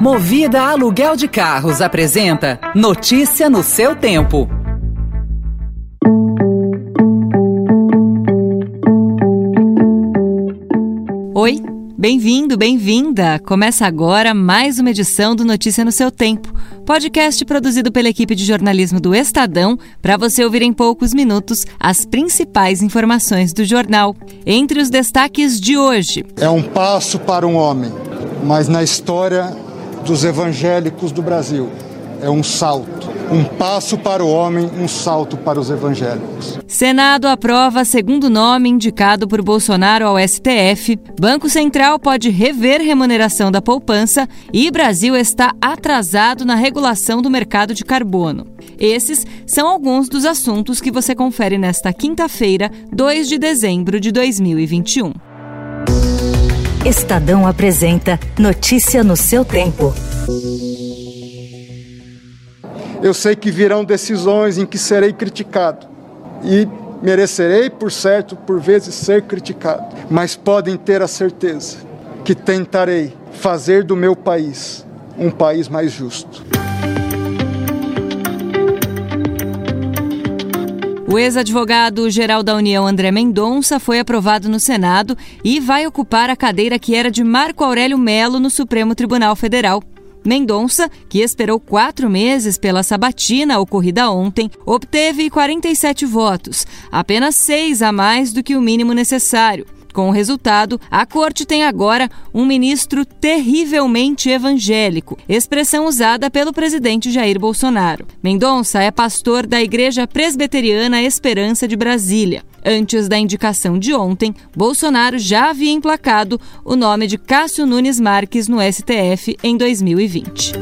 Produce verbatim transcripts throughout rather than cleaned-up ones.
Movida Aluguel de Carros apresenta Notícia no seu tempo. Oi, bem-vindo, bem-vinda! Começa agora mais uma edição do Notícia no seu tempo, podcast produzido pela equipe de jornalismo do Estadão, para você ouvir em poucos minutos as principais informações do jornal. Entre os destaques de hoje: é um passo para um homem, mas na história dos evangélicos do Brasil é um salto. Um passo para o homem, um salto para os evangélicos. Senado aprova segundo nome indicado por Bolsonaro ao S T F. Banco Central pode rever remuneração da poupança e Brasil está atrasado na regulação do mercado de carbono. Esses são alguns dos assuntos que você confere nesta quinta-feira, dois de dezembro de dois mil e vinte e um. Estadão apresenta Notícia no seu tempo. Eu sei que virão decisões em que serei criticado e merecerei, por certo, por vezes ser criticado. Mas podem ter a certeza que tentarei fazer do meu país um país mais justo. O ex-advogado-geral da União, André Mendonça, foi aprovado no Senado e vai ocupar a cadeira que era de Marco Aurélio Mello no Supremo Tribunal Federal. Mendonça, que esperou quatro meses pela sabatina ocorrida ontem, obteve quarenta e sete votos, apenas seis a mais do que o mínimo necessário. Com o resultado, a corte tem agora um ministro terrivelmente evangélico, expressão usada pelo presidente Jair Bolsonaro. Mendonça é pastor da Igreja Presbiteriana Esperança de Brasília. Antes da indicação de ontem, Bolsonaro já havia emplacado o nome de Cássio Nunes Marques no S T F em dois mil e vinte.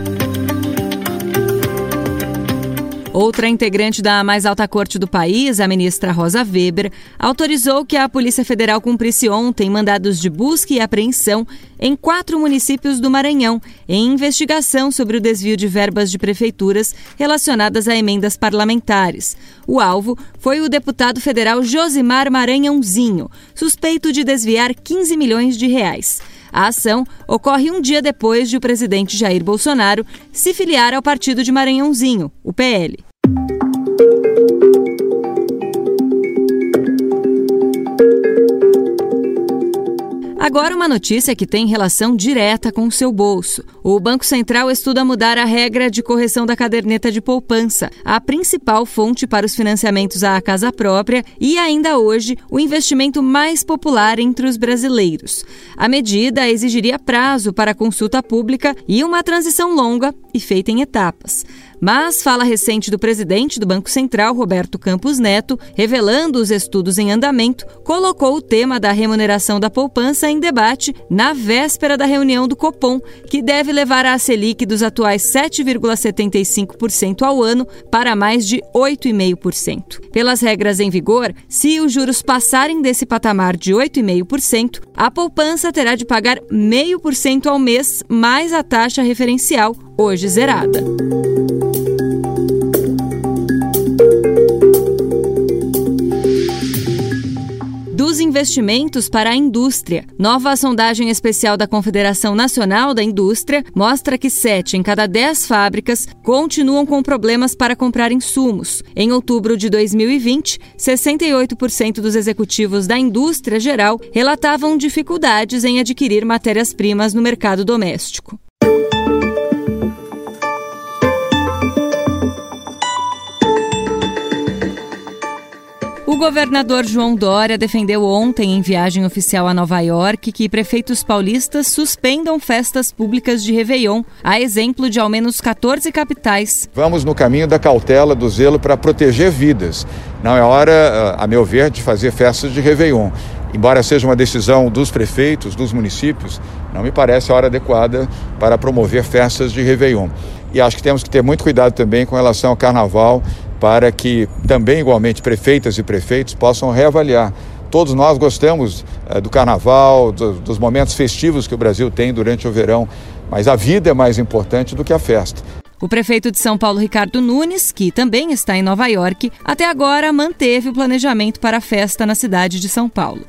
Outra integrante da mais alta corte do país, a ministra Rosa Weber, autorizou que a Polícia Federal cumprisse ontem mandados de busca e apreensão em quatro municípios do Maranhão, em investigação sobre o desvio de verbas de prefeituras relacionadas a emendas parlamentares. O alvo foi o deputado federal Josimar Maranhãozinho, suspeito de desviar quinze milhões de reais. A ação ocorre um dia depois de o presidente Jair Bolsonaro se filiar ao partido de Maranhãozinho, o P L. Agora uma notícia que tem relação direta com o seu bolso. O Banco Central estuda mudar a regra de correção da caderneta de poupança, a principal fonte para os financiamentos à casa própria e, ainda hoje, o investimento mais popular entre os brasileiros. A medida exigiria prazo para consulta pública e uma transição longa e feita em etapas. Mas fala recente do presidente do Banco Central, Roberto Campos Neto, revelando os estudos em andamento, colocou o tema da remuneração da poupança em debate na véspera da reunião do Copom, que deve levar a Selic dos atuais sete vírgula setenta e cinco por cento ao ano para mais de oito vírgula cinco por cento. Pelas regras em vigor, se os juros passarem desse patamar de oito vírgula cinco por cento, a poupança terá de pagar zero vírgula cinco por cento ao mês mais a taxa referencial, hoje zerada. Dos investimentos para a indústria. Nova sondagem especial da Confederação Nacional da Indústria mostra que sete em cada dez fábricas continuam com problemas para comprar insumos. Em outubro de dois mil e vinte, sessenta e oito por cento dos executivos da indústria geral relatavam dificuldades em adquirir matérias-primas no mercado doméstico. O governador João Dória defendeu ontem, em viagem oficial a Nova York, que prefeitos paulistas suspendam festas públicas de Réveillon, a exemplo de ao menos catorze capitais. Vamos no caminho da cautela, do zelo para proteger vidas. Não é hora, a meu ver, de fazer festas de Réveillon. Embora seja uma decisão dos prefeitos, dos municípios, não me parece a hora adequada para promover festas de Réveillon. E acho que temos que ter muito cuidado também com relação ao Carnaval, para que também, igualmente, prefeitas e prefeitos possam reavaliar. Todos nós gostamos eh, do Carnaval, do, dos momentos festivos que o Brasil tem durante o verão, mas a vida é mais importante do que a festa. O prefeito de São Paulo, Ricardo Nunes, que também está em Nova York, até agora manteve o planejamento para a festa na cidade de São Paulo.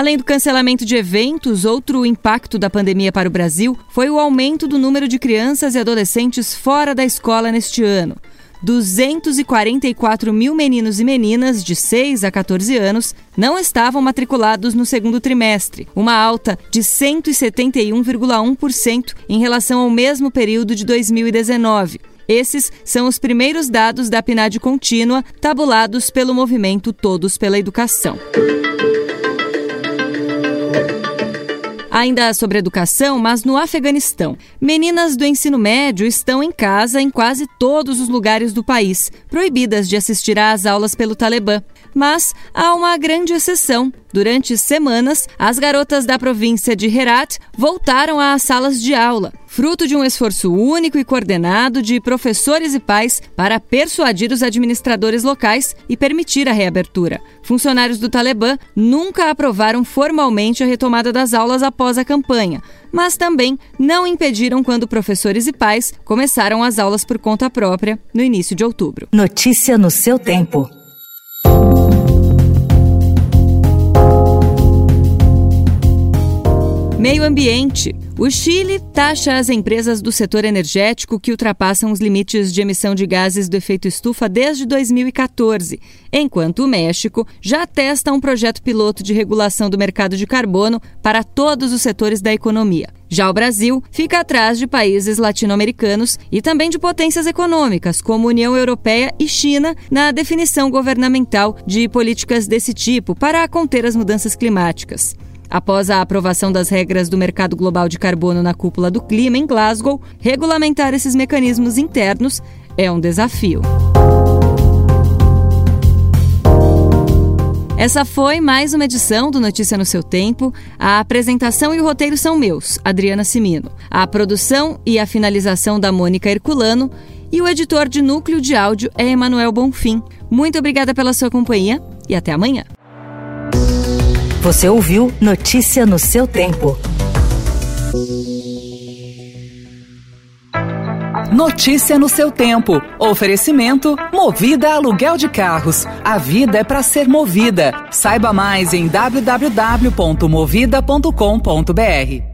Além do cancelamento de eventos, outro impacto da pandemia para o Brasil foi o aumento do número de crianças e adolescentes fora da escola neste ano. duzentos e quarenta e quatro mil meninos e meninas de seis a quatorze anos não estavam matriculados no segundo trimestre, uma alta de cento e setenta e um vírgula um por cento em relação ao mesmo período de dois mil e dezenove. Esses são os primeiros dados da P N A D Contínua, tabulados pelo movimento Todos pela Educação. Ainda sobre educação, mas no Afeganistão. Meninas do ensino médio estão em casa em quase todos os lugares do país, proibidas de assistir às aulas pelo Talibã. Mas há uma grande exceção. Durante semanas, as garotas da província de Herat voltaram às salas de aula, fruto de um esforço único e coordenado de professores e pais para persuadir os administradores locais e permitir a reabertura. Funcionários do Talibã nunca aprovaram formalmente a retomada das aulas após a campanha, mas também não impediram quando professores e pais começaram as aulas por conta própria no início de outubro. Notícia no seu tempo. Meio ambiente. O Chile taxa as empresas do setor energético que ultrapassam os limites de emissão de gases do efeito estufa desde dois mil e quatorze, enquanto o México já testa um projeto piloto de regulação do mercado de carbono para todos os setores da economia. Já o Brasil fica atrás de países latino-americanos e também de potências econômicas, como União Europeia e China, na definição governamental de políticas desse tipo para conter as mudanças climáticas. Após a aprovação das regras do mercado global de carbono na cúpula do clima em Glasgow, regulamentar esses mecanismos internos é um desafio. Essa foi mais uma edição do Notícia no Seu Tempo. A apresentação e o roteiro são meus, Adriana Cimino. A produção e a finalização da Mônica Herculano. E o editor de núcleo de áudio é Emanuel Bonfim. Muito obrigada pela sua companhia e até amanhã. Você ouviu Notícia no Seu Tempo. Notícia no Seu Tempo. Oferecimento Movida Aluguel de Carros. A vida é para ser movida. Saiba mais em w w w ponto movida ponto com ponto b r.